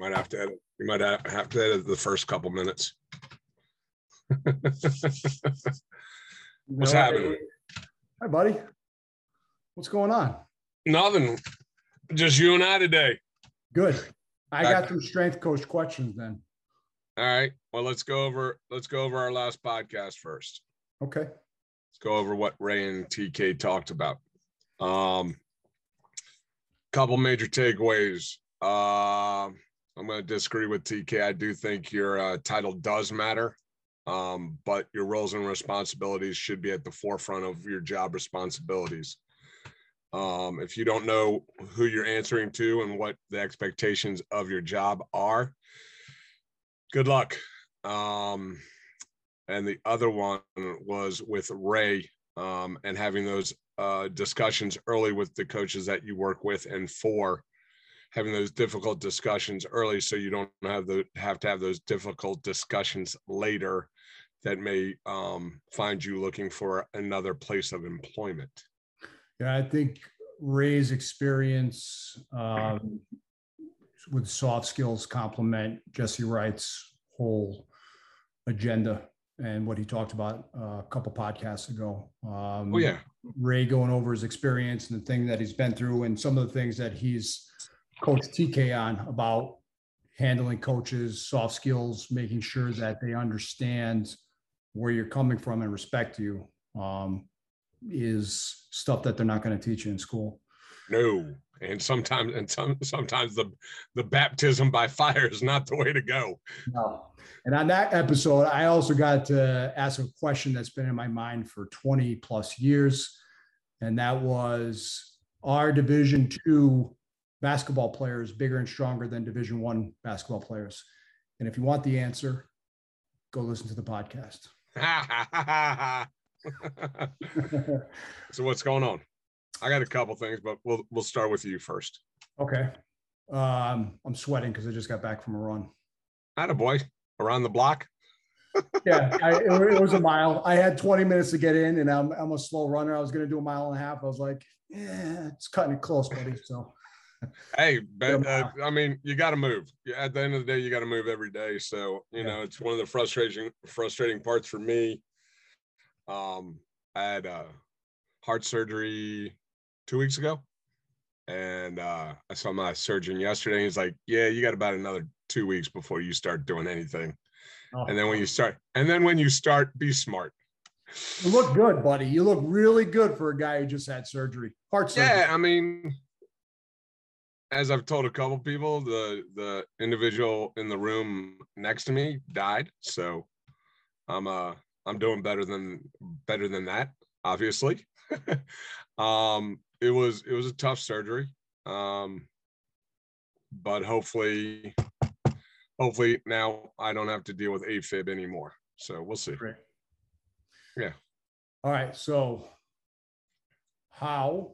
Might have to edit. You might have to edit the first couple minutes. What's happening? Hi, buddy. What's going on? Nothing. Just you and I today. Good. I got some strength coach questions then. All right. Well, let's go over our last podcast first. Okay. Let's go over what Ray and TK talked about. Couple major takeaways. I'm going to disagree with TK. I do think your title does matter, but your roles and responsibilities should be at the forefront of your job responsibilities. If you don't know who you're answering to and what the expectations of your job are, good luck. And the other one was with Ray and having those discussions early with the coaches that you work with and for, having those difficult discussions early so you don't have to have those difficult discussions later that may find you looking for another place of employment. Yeah, I think Ray's experience with soft skills complement Jesse Wright's whole agenda and what he talked about a couple podcasts ago. Ray going over his experience and the thing that he's been through and some of the things that he's coached TK on about handling coaches, soft skills, making sure that they understand where you're coming from and respect you is stuff that they're not going to teach you in school. No. And sometimes the baptism by fire is not the way to go. No. And on that episode, I also got to ask a question that's been in my mind for 20 plus years. And that was, are Division II basketball players bigger and stronger than Division I basketball players? And if you want the answer, go listen to the podcast. So what's going on? I got a couple things, but we'll start with you first. Okay. I'm sweating because I just got back from a run. Attaboy. Around the block? Yeah, it was a mile. I had 20 minutes to get in, and I'm a slow runner. I was going to do a mile and a half. I was like, yeah, it's cutting it close, buddy. So, hey, but, I mean, you got to move. At the end of the day, you got to move every day. So, you know, it's one of the frustrating parts for me. I had heart surgery 2 weeks ago, and I saw my surgeon yesterday. And he's like, "Yeah, you got about another 2 weeks before you start doing anything." Oh. And then when you start, be smart. You look good, buddy. You look really good for a guy who just had surgery. Heart surgery. Yeah, I mean, as I've told a couple people, the individual in the room next to me died, so I'm doing better than that, obviously. It was a tough surgery, but hopefully now I don't have to deal with AFib anymore. So we'll see. Great. Yeah. All right. So how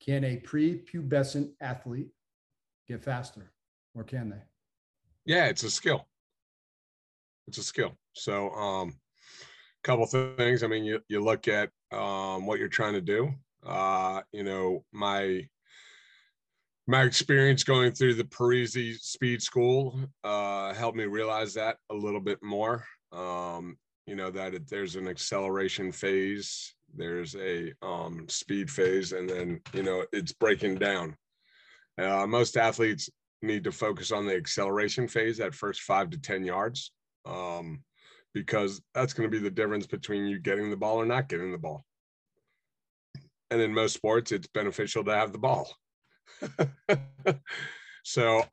can a prepubescent athlete get faster, or can they? Yeah, it's a skill. So, couple things. I mean, you look at what you're trying to do. You know, my experience going through the Parisi Speed School helped me realize that a little bit more. You know, that there's an acceleration phase, there's a speed phase, and then, you know, it's breaking down. Most athletes need to focus on the acceleration phase at first 5 to 10 yards. Because that's going to be the difference between you getting the ball or not getting the ball. And in most sports, it's beneficial to have the ball. So,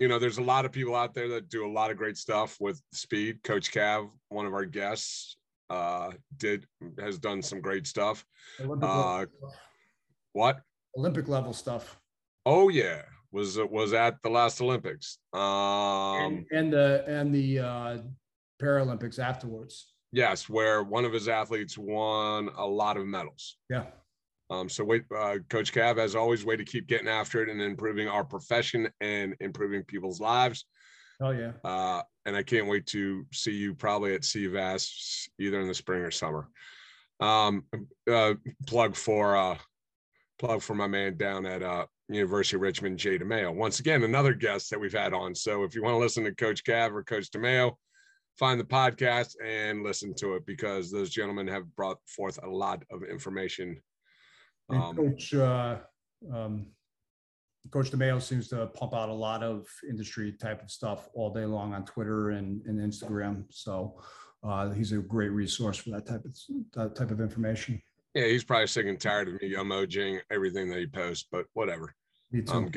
you know, there's a lot of people out there that do a lot of great stuff with speed. Coach Cav, one of our guests, has done some great stuff. Olympic level stuff. Oh yeah. Was at the last Olympics. And the Paralympics afterwards. Yes, where one of his athletes won a lot of medals. Yeah. So Coach Cav, as always, way to keep getting after it and improving our profession and improving people's lives. Oh, yeah. And I can't wait to see you probably at CVAS either in the spring or summer. Plug for plug for my man down at University of Richmond, Jay DeMeo. Once again, another guest that we've had on. So if you want to listen to Coach Cav or Coach DeMeo, find the podcast and listen to it, because those gentlemen have brought forth a lot of information. Coach DeMeo seems to pump out a lot of industry type of stuff all day long on Twitter and Instagram. So he's a great resource for that type of information. Yeah, he's probably sick and tired of me emojing everything that he posts, but whatever. Me too.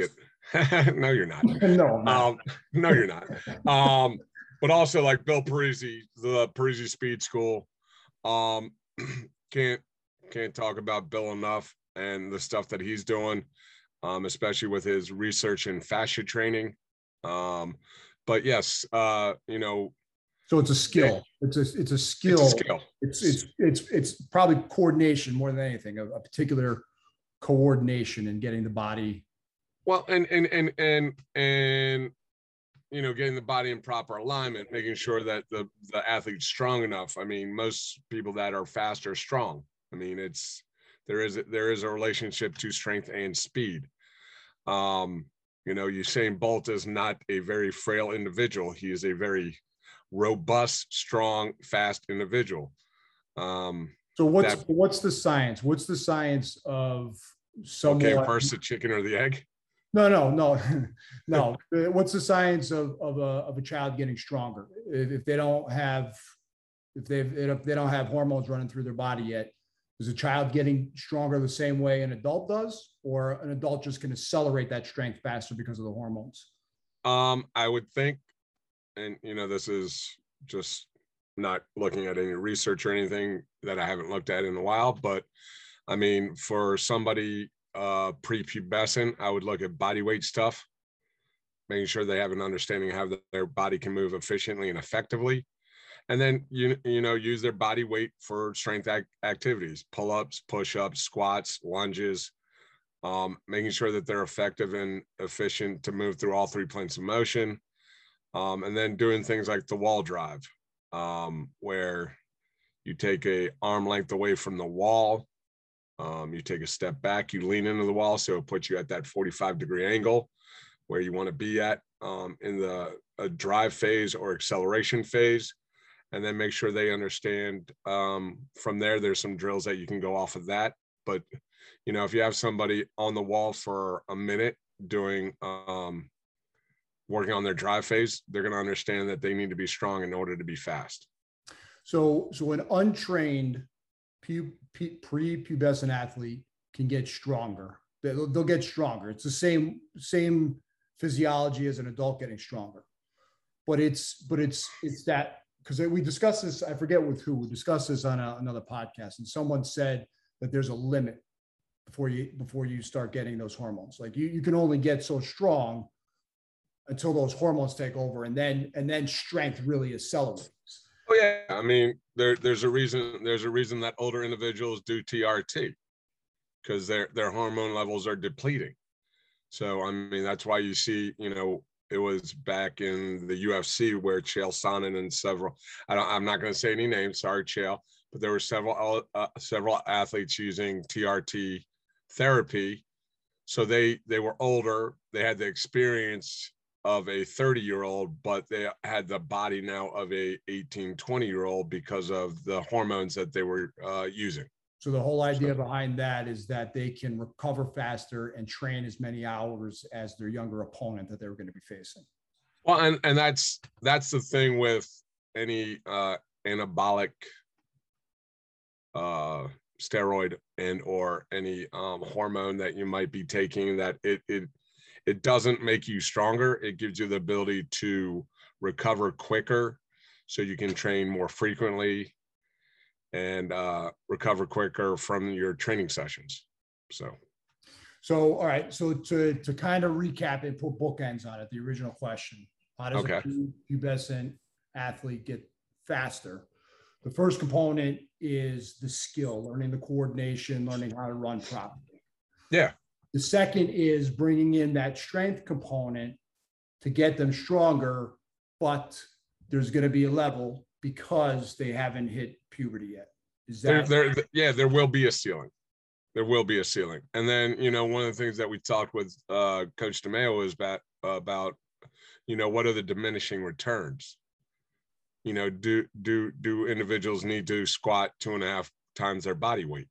No, you're not. No, I'm not. No, you're not. But also, like Bill Parisi, the Parisi Speed School, can't talk about Bill enough and the stuff that he's doing, especially with his research and fascia training. But yes, so it's a skill. Yeah. It's a skill. It's a skill. It's probably coordination more than anything, a particular coordination in getting the body. Well, and getting the body in proper alignment, making sure that the athlete's strong enough. I mean, most people that are fast are strong. I mean, there is a relationship to strength and speed. Usain Bolt is not a very frail individual. He is a very robust, strong, fast individual. So what's the science? What's the science of someone? Okay, first the chicken or the egg? No. What's the science of a child getting stronger? If they don't have hormones running through their body yet, is a child getting stronger the same way an adult does, or an adult just can accelerate that strength faster because of the hormones? I would think, and this is just not looking at any research or anything that I haven't looked at in a while, but I mean, for somebody prepubescent, I would look at body weight stuff, making sure they have an understanding of how their body can move efficiently and effectively, and then use their body weight for strength activities, pull-ups, push-ups, squats, lunges, making sure that they're effective and efficient to move through all three planes of motion. And then doing things like the wall drive, where you take an arm length away from the wall, you take a step back, you lean into the wall, so it puts you at that 45-degree angle where you want to be at in a drive phase or acceleration phase, and then make sure they understand from there. There's some drills that you can go off of that, but if you have somebody on the wall for a minute doing working on their drive phase, they're going to understand that they need to be strong in order to be fast. So an untrained prepubescent athlete can get stronger. They'll get stronger. It's the same physiology as an adult getting stronger, but it's that, because we discussed this. I forget with who we discussed this on another podcast, and someone said that there's a limit before you start getting those hormones. Like you can only get so strong until those hormones take over, and then strength really accelerates. Oh yeah, I mean there's a reason that older individuals do TRT, because their hormone levels are depleting. So I mean that's why you see, it was back in the UFC where Chael Sonnen and I'm not going to say any names, sorry Chael, but there were several athletes using TRT therapy. So they were older, they had the experience of a 30-year-old, but they had the body now of a 18, 20-year-old because of the hormones that they were using. So the whole idea behind that is that they can recover faster and train as many hours as their younger opponent that they were going to be facing. Well, and that's the thing with any anabolic steroid and or any hormone that you might be taking, that it doesn't make you stronger. It gives you the ability to recover quicker, so you can train more frequently and recover quicker from your training sessions. So all right. So to kind of recap and put bookends on it, the original question: how does a pubescent athlete get faster? The first component is the skill, learning the coordination, learning how to run properly. Yeah. The second is bringing in that strength component to get them stronger, but there's going to be a level because they haven't hit puberty yet. Is that there will be a ceiling. There will be a ceiling. And then, you know, one of the things that we talked with Coach DeMeo is about, you know, what are the diminishing returns? You know, do individuals need to squat 2.5 times their body weight?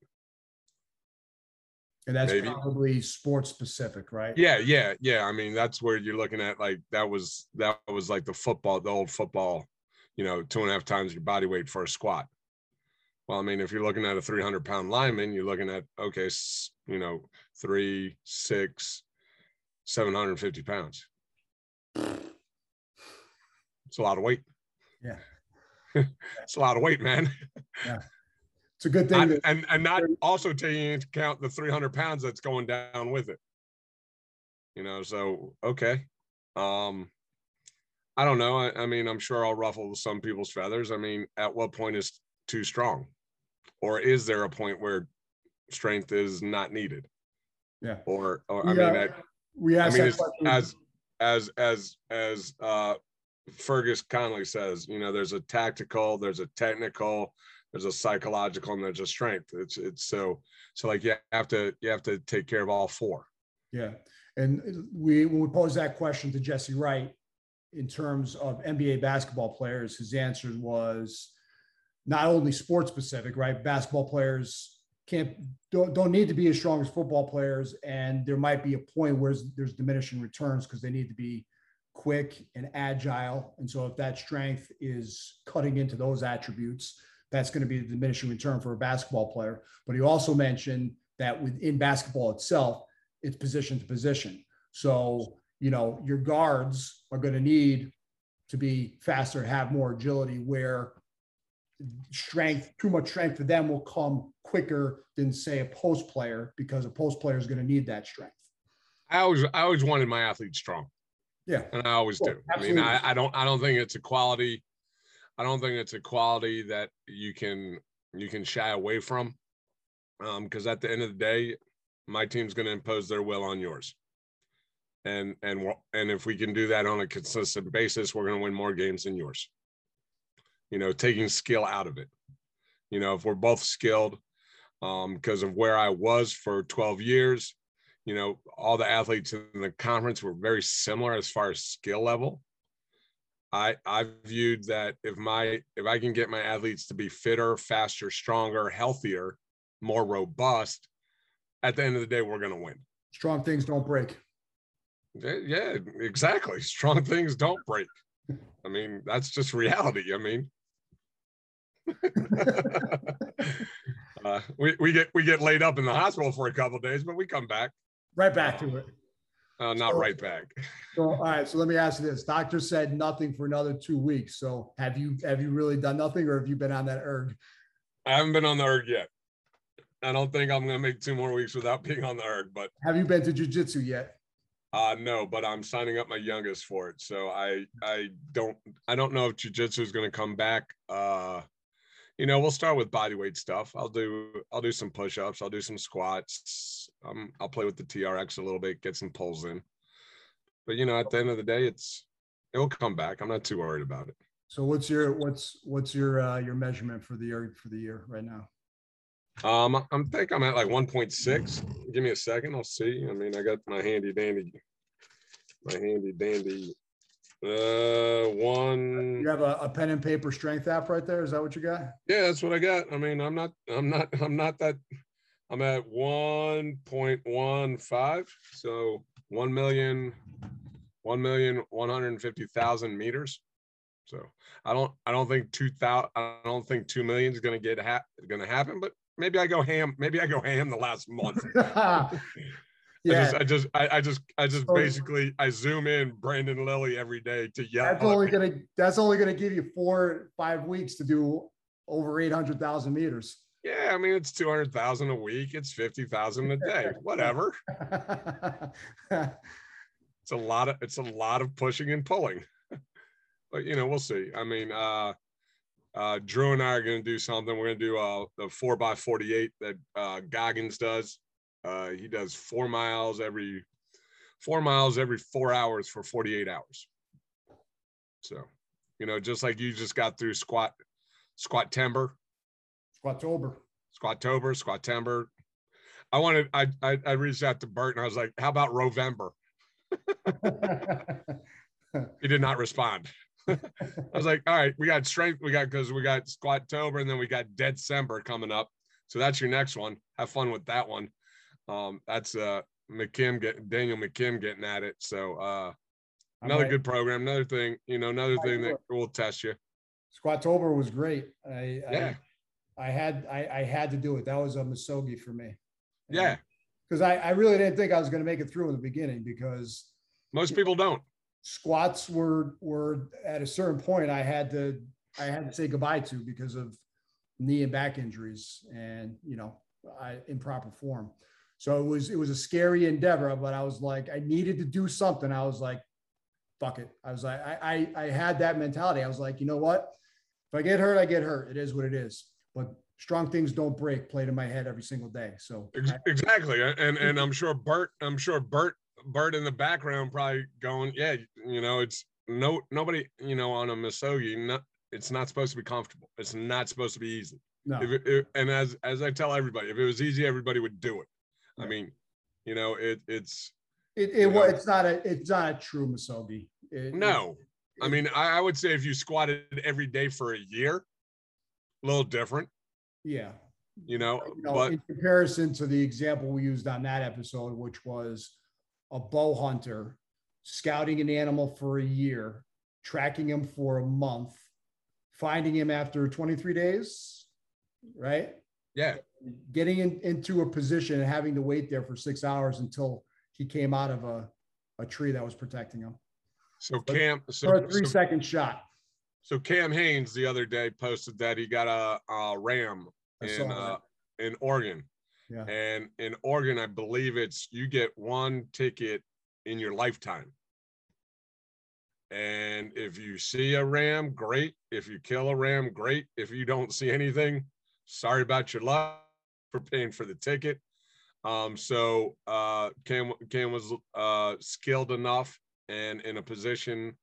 And that's maybe probably sports specific, right? Yeah. I mean, that's where you're looking at, like, that was like the old football, you know, 2.5 times your body weight for a squat. Well, I mean, if you're looking at a 300-pound lineman, you're looking at, okay, you know, 3, 6, 750 pounds. It's a lot of weight. Yeah. It's a lot of weight, man. Yeah. It's a good thing. And not also taking into account the 300 pounds that's going down with it. You know, so, okay. I don't know. I mean, I'm sure I'll ruffle some people's feathers. I mean, at what point is too strong? Or is there a point where strength is not needed? Yeah. Or as Fergus Connolly says, you know, there's a tactical, there's a technical, there's a psychological, and there's a strength. It's so like you have to take care of all four. Yeah. And when we posed that question to Jesse Wright in terms of NBA basketball players, his answer was not only sports specific, right? Basketball players don't need to be as strong as football players, and there might be a point where there's diminishing returns because they need to be quick and agile. And so if that strength is cutting into those attributes, that's going to be the diminishing return for a basketball player. But he also mentioned that within basketball itself, it's position to position. So, you know, your guards are going to need to be faster, have more agility, where too much strength for them will come quicker than, say, a post player, because a post player is going to need that strength. I always wanted my athletes strong. Yeah. And I always do. Absolutely. I mean, I don't think it's a quality. I don't think it's a quality that you can shy away from, because at the end of the day, my team's going to impose their will on yours, and if we can do that on a consistent basis, we're going to win more games than yours. You know, taking skill out of it. You know, if we're both skilled, because of where I was for 12 years, you know, all the athletes in the conference were very similar as far as skill level. I viewed that if I can get my athletes to be fitter, faster, stronger, healthier, more robust, at the end of the day, we're going to win. Strong things don't break. Yeah, exactly. Strong things don't break. I mean, that's just reality. I mean, we get laid up in the hospital for a couple of days, but we come back. Right back to it. Right back. So, all right. So let me ask you this. Doctor said nothing for another 2 weeks. So have you really done nothing, or have you been on that erg? I haven't been on the erg yet. I don't think I'm going to make 2 more weeks without being on the erg. But have you been to jiu-jitsu yet? No, but I'm signing up my youngest for it. So I don't know if jiu-jitsu is going to come back. You know, we'll start with bodyweight stuff. I'll do some push-ups. I'll do some squats. I'll play with the TRX a little bit, get some pulls in. But, you know, at the end of the day, it'll come back. I'm not too worried about it. So what's your measurement for the year right now? I think I'm at like 1.6. Give me a second. I'll see. I mean, I got my handy dandy. You have a pen and paper strength app right there. Is that what you got? Yeah, that's what I got. I mean, I'm at 1.15. So 1,150,000 meters. So I don't think 2 million is going to happen, but maybe I go ham. Maybe I go ham the last month. Yeah. I just basically I zoom in Brandon Lilly every day to yell. That's only gonna give you 4 or 5 weeks to do over 800,000 meters. Yeah, I mean, it's 200,000 a week. It's 50,000 a day. Whatever. It's a lot of pushing and pulling. But you know, we'll see. I mean, Drew and I are gonna do something. We're gonna do the 4x48 that Goggins does. He does 4 miles every 4 hours for 48 hours. So, you know, just like you just got through squat timber, squat timber. I reached out to Bert and I was like, how about Rovember? He did not respond. I was like, all right, we got strength. We got Squattober and then we got December coming up. So that's your next one. Have fun with that one. That's Daniel McKim getting at it. So another good program. Another thing, you know, another thing that will test you. Squattober was great. I had to do it. That was a misogi for me. Yeah. Because I really didn't think I was going to make it through in the beginning because most people don't. Squats were at a certain point I had to say goodbye to because of knee and back injuries and, you know, improper form. So it was a scary endeavor, but I was like, I needed to do something. I was like, fuck it. I was like, I had that mentality. I was like, you know what? If I get hurt, I get hurt. It is what it is. But strong things don't break played in my head every single day. So exactly. And I'm sure Bert in the background probably going, yeah, you know, it's nobody, you know, on a misogi, it's not supposed to be comfortable. It's not supposed to be easy. No. And as I tell everybody, if it was easy, everybody would do it. Right. I mean, you know, it's not a true misogi. No. I mean, I would say if you squatted every day for a year, a little different. Yeah. You know, but in comparison to the example we used on that episode, which was a bow hunter scouting an animal for a year, tracking him for a month, finding him after 23 days, right? Yeah. Getting into a position and having to wait there for 6 hours until he came out of a tree that was protecting him. So for a three-second shot. So Cam Haynes the other day posted that he got a ram in Oregon. Yeah. And in Oregon, I believe you get one ticket in your lifetime. And if you see a ram, great. If you kill a ram, great. If you don't see anything, sorry about your luck for paying for the ticket. Cam was skilled enough and in a position.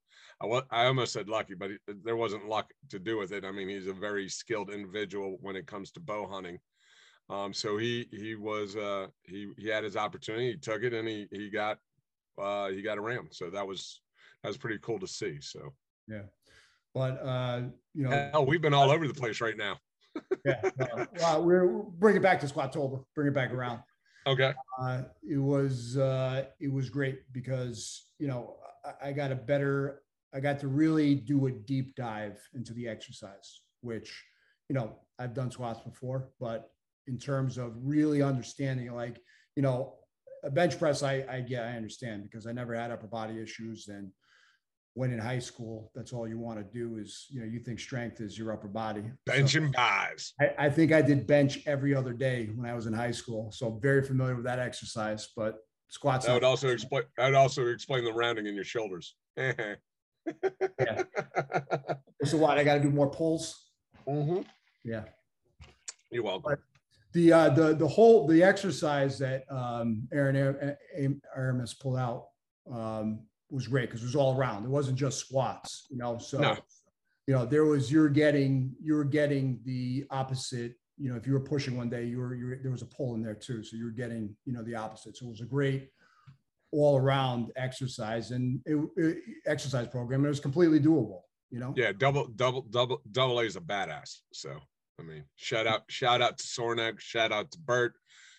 I almost said lucky, but there wasn't luck to do with it. I mean, he's a very skilled individual when it comes to bow hunting. So he had his opportunity, he took it, and he got a ram. So that was pretty cool to see. So yeah, but you know, hell, we've been all over the place right now. Yeah, we're bringing it back to Squattober. Bring it back around. Okay. It was great because, you know, I got to really do a deep dive into the exercise, which, you know, I've done squats before, but in terms of really understanding, like, you know, a bench press, I understand because I never had upper body issues. And when in high school, that's all you want to do is, you know, you think strength is your upper body. Bench and dives. I think I did bench every other day when I was in high school. So I'm very familiar with that exercise, but squats. That would also explain the rounding in your shoulders. Yeah. So what, I got to do more pulls? Mm-hmm. Yeah. You're welcome. But the exercise that Aaron Aramis pulled out was great because it was all around. It wasn't just squats, you know. So no. You know, there was you're getting the opposite. You know, if you were pushing one day, there was a pull in there too. So you're getting, you know, the opposite. So it was a great all around exercise and exercise program. It was completely doable, you know. Yeah, double A is a badass. So I mean, shout out to Sornak, shout out to Bert,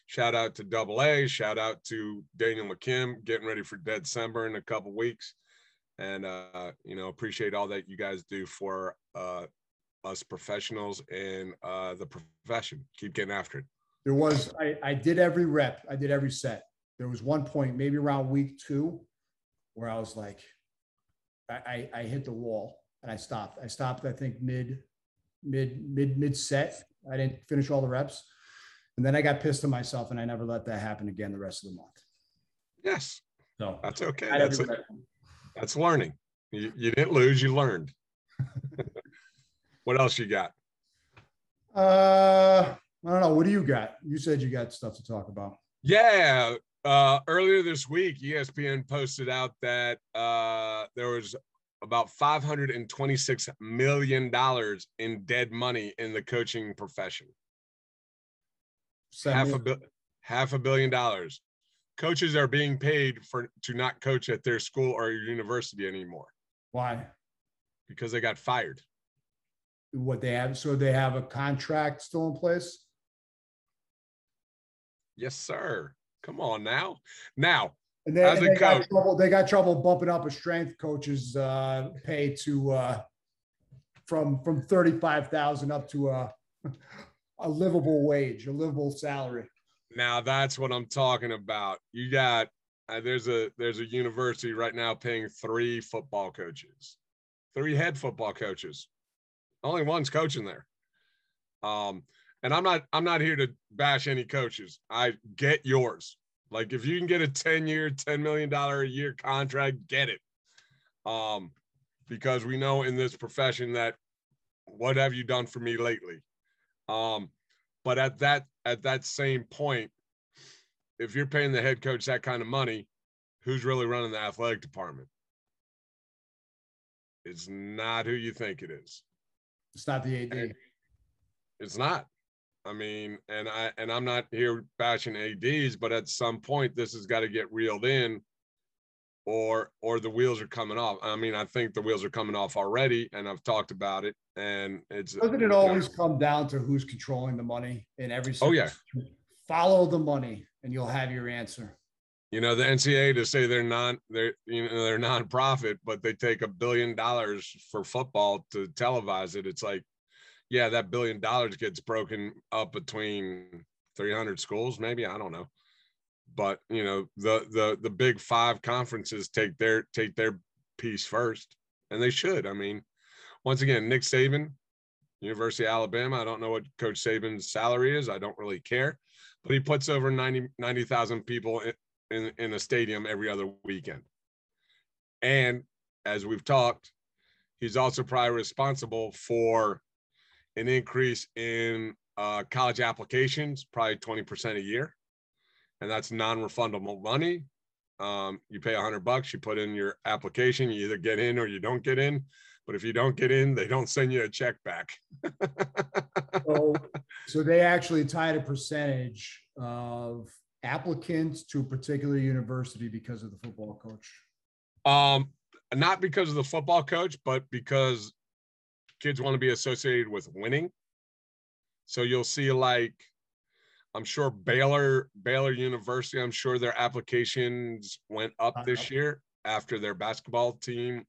shout out to Double A, shout out to Daniel McKim, getting ready for December in a couple of weeks. And, you know, appreciate all that you guys do for us professionals and the profession. Keep getting after it. There was, I did every rep. I did every set. There was one point, maybe around week two, where I was like, I hit the wall and I stopped. I think mid set. I didn't finish all the reps. And then I got pissed at myself and I never let that happen again the rest of the month. Yes. So that's okay. That's learning. You didn't lose, you learned. What else you got? I don't know. What do you got? You said you got stuff to talk about. Yeah. Earlier this week, ESPN posted out that there was about $526 million in dead money in the coaching profession. Half a, bi- $500 million. Coaches are being paid to not coach at their school or university anymore. Why? Because they got fired. What they have, so they have a contract still in place? Yes, sir. Come on now. Now, and they, as a coach, they got trouble bumping up a strength coach's pay to from $35,000 up to a livable wage, a livable salary. Now that's what I'm talking about. You got there's a university right now paying three head football coaches. Only one's coaching there. And I'm not here to bash any coaches. I get yours. Like if you can get a 10-year, $10 million a year contract, get it. Because we know in this profession that what have you done for me lately? But at that same point, if you're paying the head coach that kind of money, who's really running the athletic department? It's not who you think it is. It's not the AD. And it's not. I mean, and I'm not here bashing ADs, but at some point this has got to get reeled in, or the wheels are coming off. I mean, I think the wheels are coming off already, and I've talked about it. And it's doesn't it always come down to who's controlling the money in every situation? Oh yeah, follow the money, and you'll have your answer. You know, the NCAA to say they're nonprofit, but they take $1 billion for football to televise it. It's like, yeah, that $1 billion gets broken up between 300 schools, maybe, I don't know. But you know, the big five conferences take their piece first, and they should. I mean, once again, Nick Saban, University of Alabama. I don't know what Coach Saban's salary is. I don't really care, but he puts over 90,000 people in a stadium every other weekend. And as we've talked, he's also probably responsible for an increase in college applications, probably 20% a year. And that's non-refundable money. You pay $100, you put in your application, you either get in or you don't get in. But if you don't get in, they don't send you a check back. So they actually tied a percentage of applicants to a particular university because of the football coach. Not because of the football coach, but because kids want to be associated with winning. So you'll see, like, I'm sure Baylor University, I'm sure their applications went up this year after their basketball team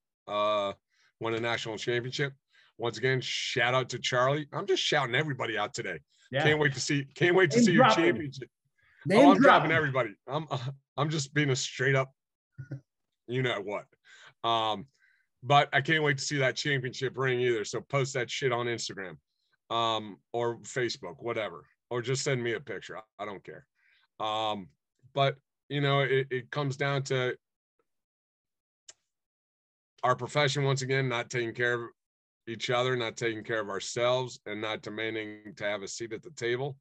won a national championship. Once again, shout out to Charlie. I'm just shouting everybody out today. Yeah. Can't wait to see your championship. I'm dropping everybody. I'm just being a straight up, you know what. But I can't wait to see that championship ring either. So post that shit on Instagram or Facebook, whatever. Or just send me a picture. I don't care. But, you know, it comes down to our profession, once again, not taking care of each other, not taking care of ourselves, and not demanding to have a seat at the table.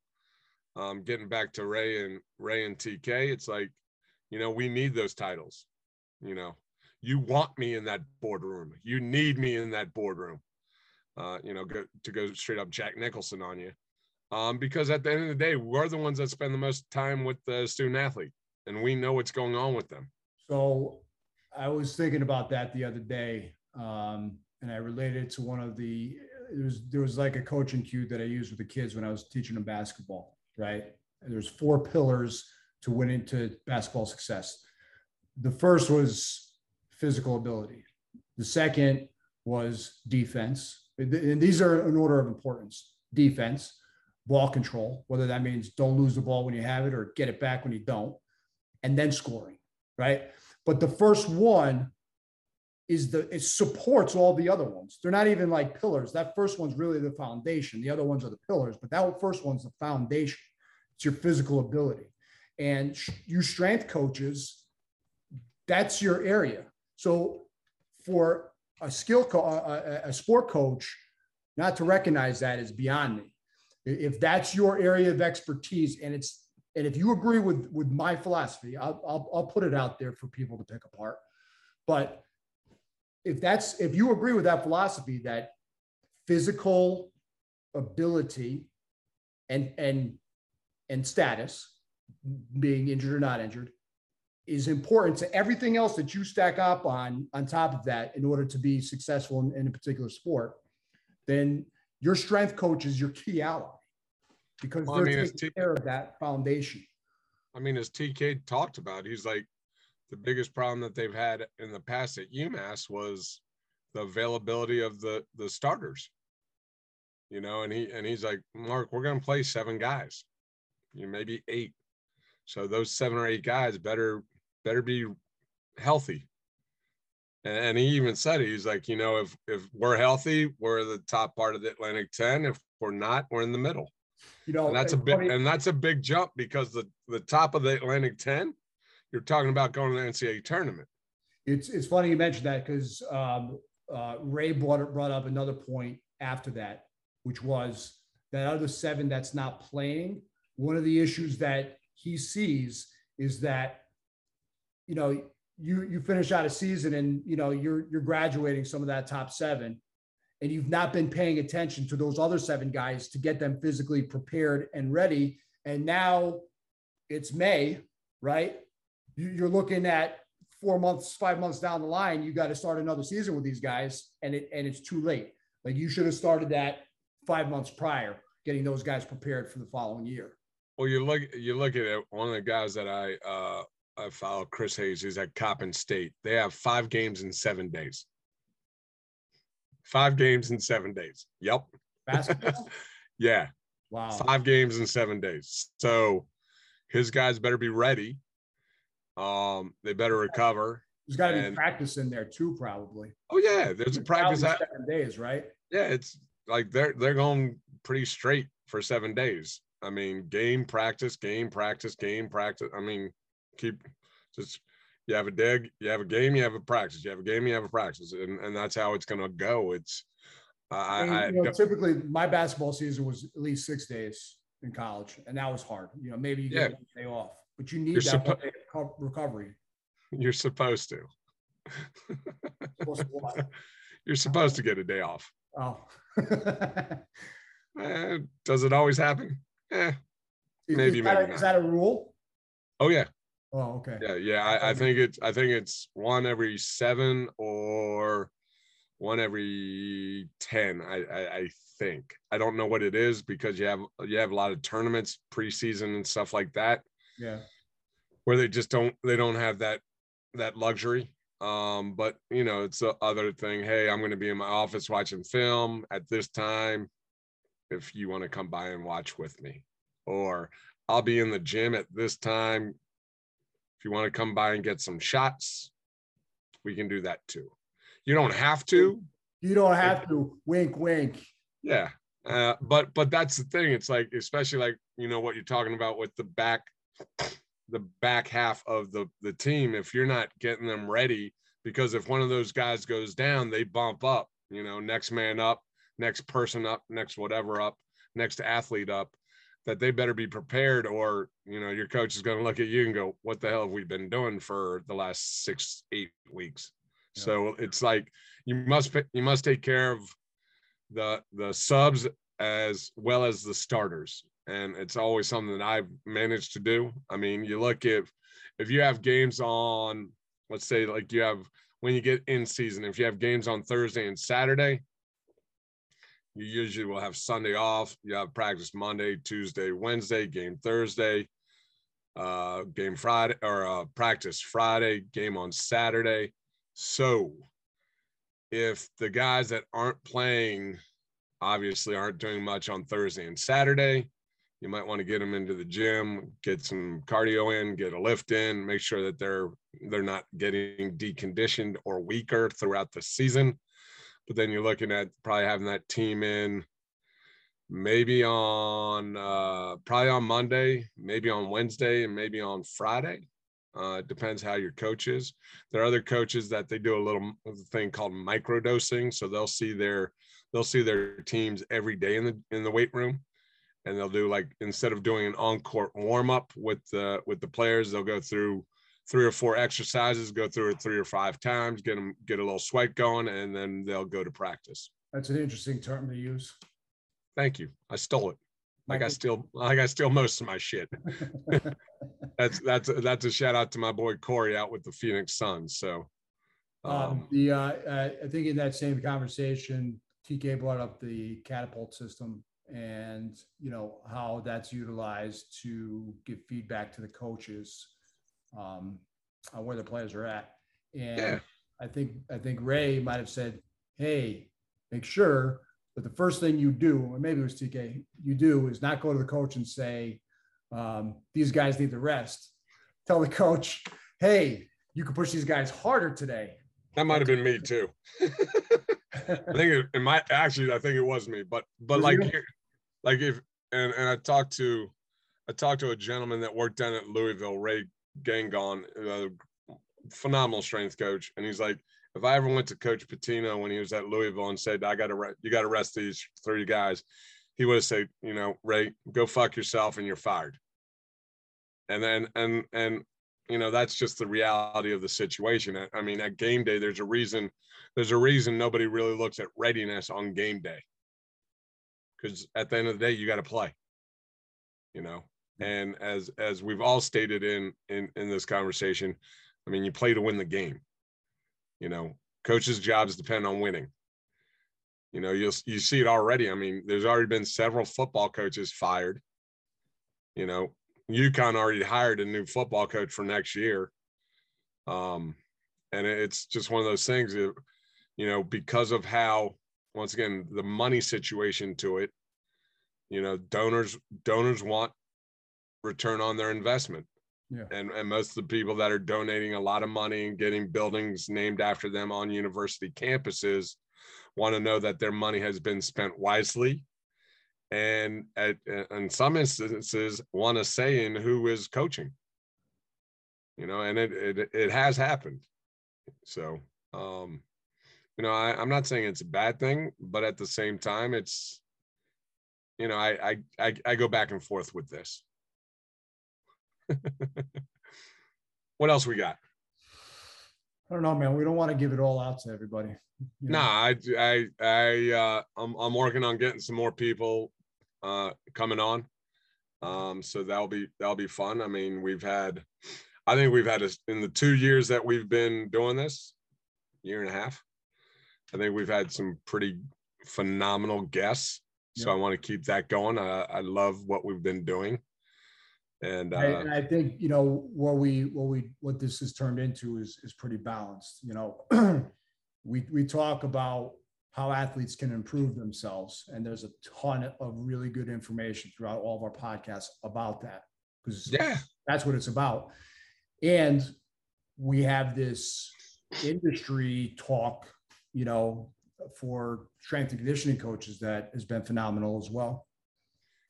Getting back to Ray and TK, it's like, you know, we need those titles. You know, you want me in that boardroom. You need me in that boardroom. You know, go straight up Jack Nicholson on you. Because at the end of the day, we're the ones that spend the most time with the student athlete, and we know what's going on with them. So I was thinking about that the other day, and I related it to one of the – there was like a coaching cue that I used with the kids when I was teaching them basketball, right? And there's 4 pillars to win into basketball success. The first was physical ability. The second was defense. And these are in order of importance. Defense. Ball control, whether that means don't lose the ball when you have it or get it back when you don't, and then scoring, right? But the first one it supports all the other ones. They're not even like pillars. That first one's really the foundation. The other ones are the pillars, but that first one's the foundation. It's your physical ability. And you strength coaches, that's your area. So for a a sport coach, not to recognize that is beyond me. If that's your area of expertise, and if you agree with my philosophy, I'll put it out there for people to pick apart. But if you agree with that philosophy, that physical ability and status being injured or not injured, is important to everything else that you stack up on top of that in order to be successful in a particular sport, then your strength coach is your key ally, because they're taking care of that foundation. I mean, as TK talked about, he's like, the biggest problem that they've had in the past at UMass was the availability of the starters, you know, and he's like, Mark, we're going to play 7 guys, you know, maybe 8. So those 7 or 8 guys better be healthy. And he even said, he's like, you know, if we're healthy, we're the top part of the Atlantic 10. If we're not, we're in the middle. You know, and that's a big jump, because the top of the Atlantic 10, you're talking about going to the NCAA tournament. It's funny you mentioned that, because Ray brought up another point after that, which was that out of the 7 that's not playing, one of the issues that he sees is that, you know, you finish out a season and, you know, you're graduating some of that top 7, and you've not been paying attention to those other 7 guys to get them physically prepared and ready. And now it's May, right? You're looking at 4 months, 5 months down the line, you got to start another season with these guys, and it's too late. Like, you should have started that 5 months prior, getting those guys prepared for the following year. Well, you look at it, one of the guys that I follow, Chris Hayes, who's at Coppin State. They have 5 games in 7 days. 5 games in 7 days. Yep. Basketball? Yeah. Wow. 5 games in 7 days. So his guys better be ready. They better recover. There's got to be practice in there too, probably. Oh yeah, there's a practice. 7 days, right? Yeah, it's like they're going pretty straight for 7 days. I mean, game practice, game practice, game practice. I mean, you have a dig, you have a game, you have a practice, you have a game, you have a practice, and that's how it's gonna go. It's typically my basketball season was at least 6 days in college, and that was hard. You know, maybe you get a day off, but you need that recovery. You're supposed to. You're supposed to get a day off. Oh, does it always happen? Yeah, maybe not. Is that a rule? Oh yeah. Oh, okay. Yeah. I think it's 1 every 7 or 1 every 10. I think. I don't know what it is, because you have a lot of tournaments, preseason and stuff like that. Yeah. Where they just don't have that luxury. But you know, it's the other thing. Hey, I'm going to be in my office watching film at this time, if you want to come by and watch with me, or I'll be in the gym at this time. If you want to come by and get some shots, we can do that too. You don't have to. You don't have to. Wink, wink. Yeah. But that's the thing. It's like, especially like, you know, what you're talking about with the back half of the team, if you're not getting them ready, because if one of those guys goes down, they bump up, you know, next man up, next person up, next whatever up, next athlete up, that they better be prepared, or, you know, your coach is going to look at you and go, what the hell have we been doing for the last 6-8 weeks? Yeah. So it's like, you must take care of the subs as well as the starters. And it's always something that I've managed to do. I mean, you look at, if you have games on, let's say like you have, when you get in season, if you have games on Thursday and Saturday, you usually will have Sunday off. You have practice Monday, Tuesday, Wednesday, game Thursday, game Friday, or practice Friday, game on Saturday. So if the guys that aren't playing obviously aren't doing much on Thursday and Saturday, you might want to get them into the gym, get some cardio in, get a lift in, make sure that they're not getting deconditioned or weaker throughout the season. But then you're looking at probably having that team in maybe on probably on Monday, maybe on Wednesday, and maybe on Friday. It depends how your coach is. There are other coaches that they do a little thing called microdosing, so they'll see their teams every day in the weight room, and they'll do, like, instead of doing an on-court warm-up with the players, they'll go through 3 or 4 exercises, go through it 3 or 5 times, get a little sweat going, and then they'll go to practice. That's an interesting term to use. Thank you. I stole it. Like I steal most of my shit. That's a shout out to my boy Corey out with the Phoenix Suns. So I think in that same conversation, TK brought up the Catapult system and, you know, how that's utilized to give feedback to the coaches on where the players are at. And yeah. I think Ray might have said, hey, make sure that the first thing you do, or maybe it was TK, you do is not go to the coach and say, these guys need the rest. Tell the coach, hey, you can push these guys harder today. That might have been me too. I think it was me. But I talked to a gentleman that worked down at Louisville, Ray Gangon, phenomenal strength coach, and he's like, if I ever went to Coach Patino when he was at Louisville and said, you got to rest these three guys, he would have said, you know, Ray, go fuck yourself and you're fired. And you know, that's just the reality of the situation. I mean, at game day, there's a reason nobody really looks at readiness on game day, because at the end of the day, you got to play, you know. And as we've all stated in this conversation, I mean, you play to win the game. You know, coaches' jobs depend on winning. You know, you see it already. I mean, there's already been several football coaches fired. You know, UConn already hired a new football coach for next year. And it's just one of those things, that, you know, because of how, once again, the money situation to it, you know, donors want return on their investment. Yeah. And most of the people that are donating a lot of money and getting buildings named after them on university campuses want to know that their money has been spent wisely, and in some instances want a say in who is coaching, you know, and it has happened. So, you know, I'm not saying it's a bad thing, but at the same time, it's, you know, I go back and forth with this. What else we got? I don't know, man. We don't want to give it all out to everybody. You know? No, I'm working on getting some more people coming on. So that'll be fun. I mean, I think we've had in the 2 years that we've been doing this, year and a half, I think we've had some pretty phenomenal guests. Yep. So I want to keep that going. I love what we've been doing. And I think, you know, what this has turned into is pretty balanced. You know, we talk about how athletes can improve themselves, and there's a ton of really good information throughout all of our podcasts about that, because that's what it's about. And we have this industry talk, you know, for strength and conditioning coaches that has been phenomenal as well.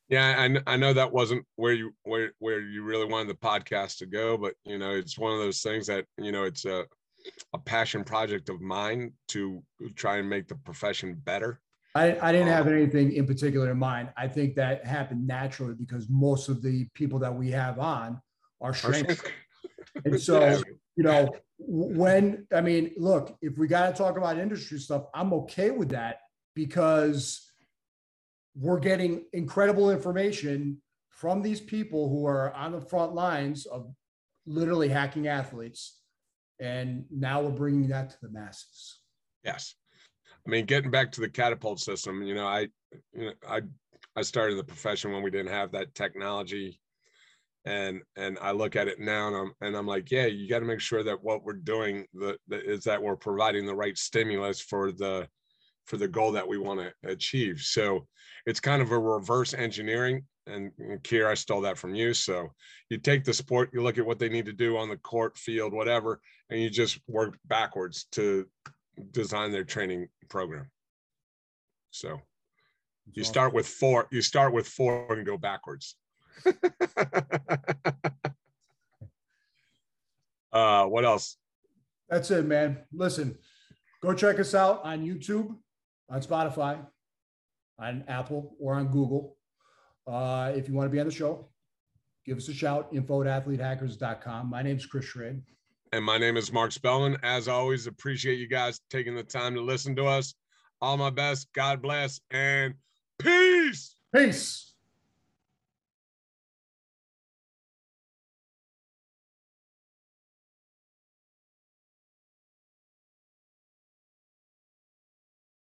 Yeah, I know that wasn't where you really wanted the podcast to go, but, you know, it's one of those things that, you know, it's a passion project of mine to try and make the profession better. I didn't have anything in particular in mind. I think that happened naturally because most of the people that we have on are strength. And so, you know, look, if we got to talk about industry stuff, I'm okay with that, because we're getting incredible information from these people who are on the front lines of literally hacking athletes. And now we're bringing that to the masses. Yes. I mean, getting back to the Catapult system, you know, I started the profession when we didn't have that technology, and I look at it now and I'm like, yeah, you got to make sure that what we're doing is that we're providing the right stimulus for the goal that we want to achieve. So it's kind of a reverse engineering. And Kier, I stole that from you. So you take the sport, you look at what they need to do on the court, field, whatever, and you just work backwards to design their training program. So you start with four, and go backwards. What else? That's it, man. Listen, go check us out on YouTube, on Spotify, on Apple, or on Google. If you want to be on the show, give us a shout, info@athletehackers.com. My name's Chris Schrader. And my name is Mark Spellman. As always, appreciate you guys taking the time to listen to us. All my best. God bless and peace. Peace.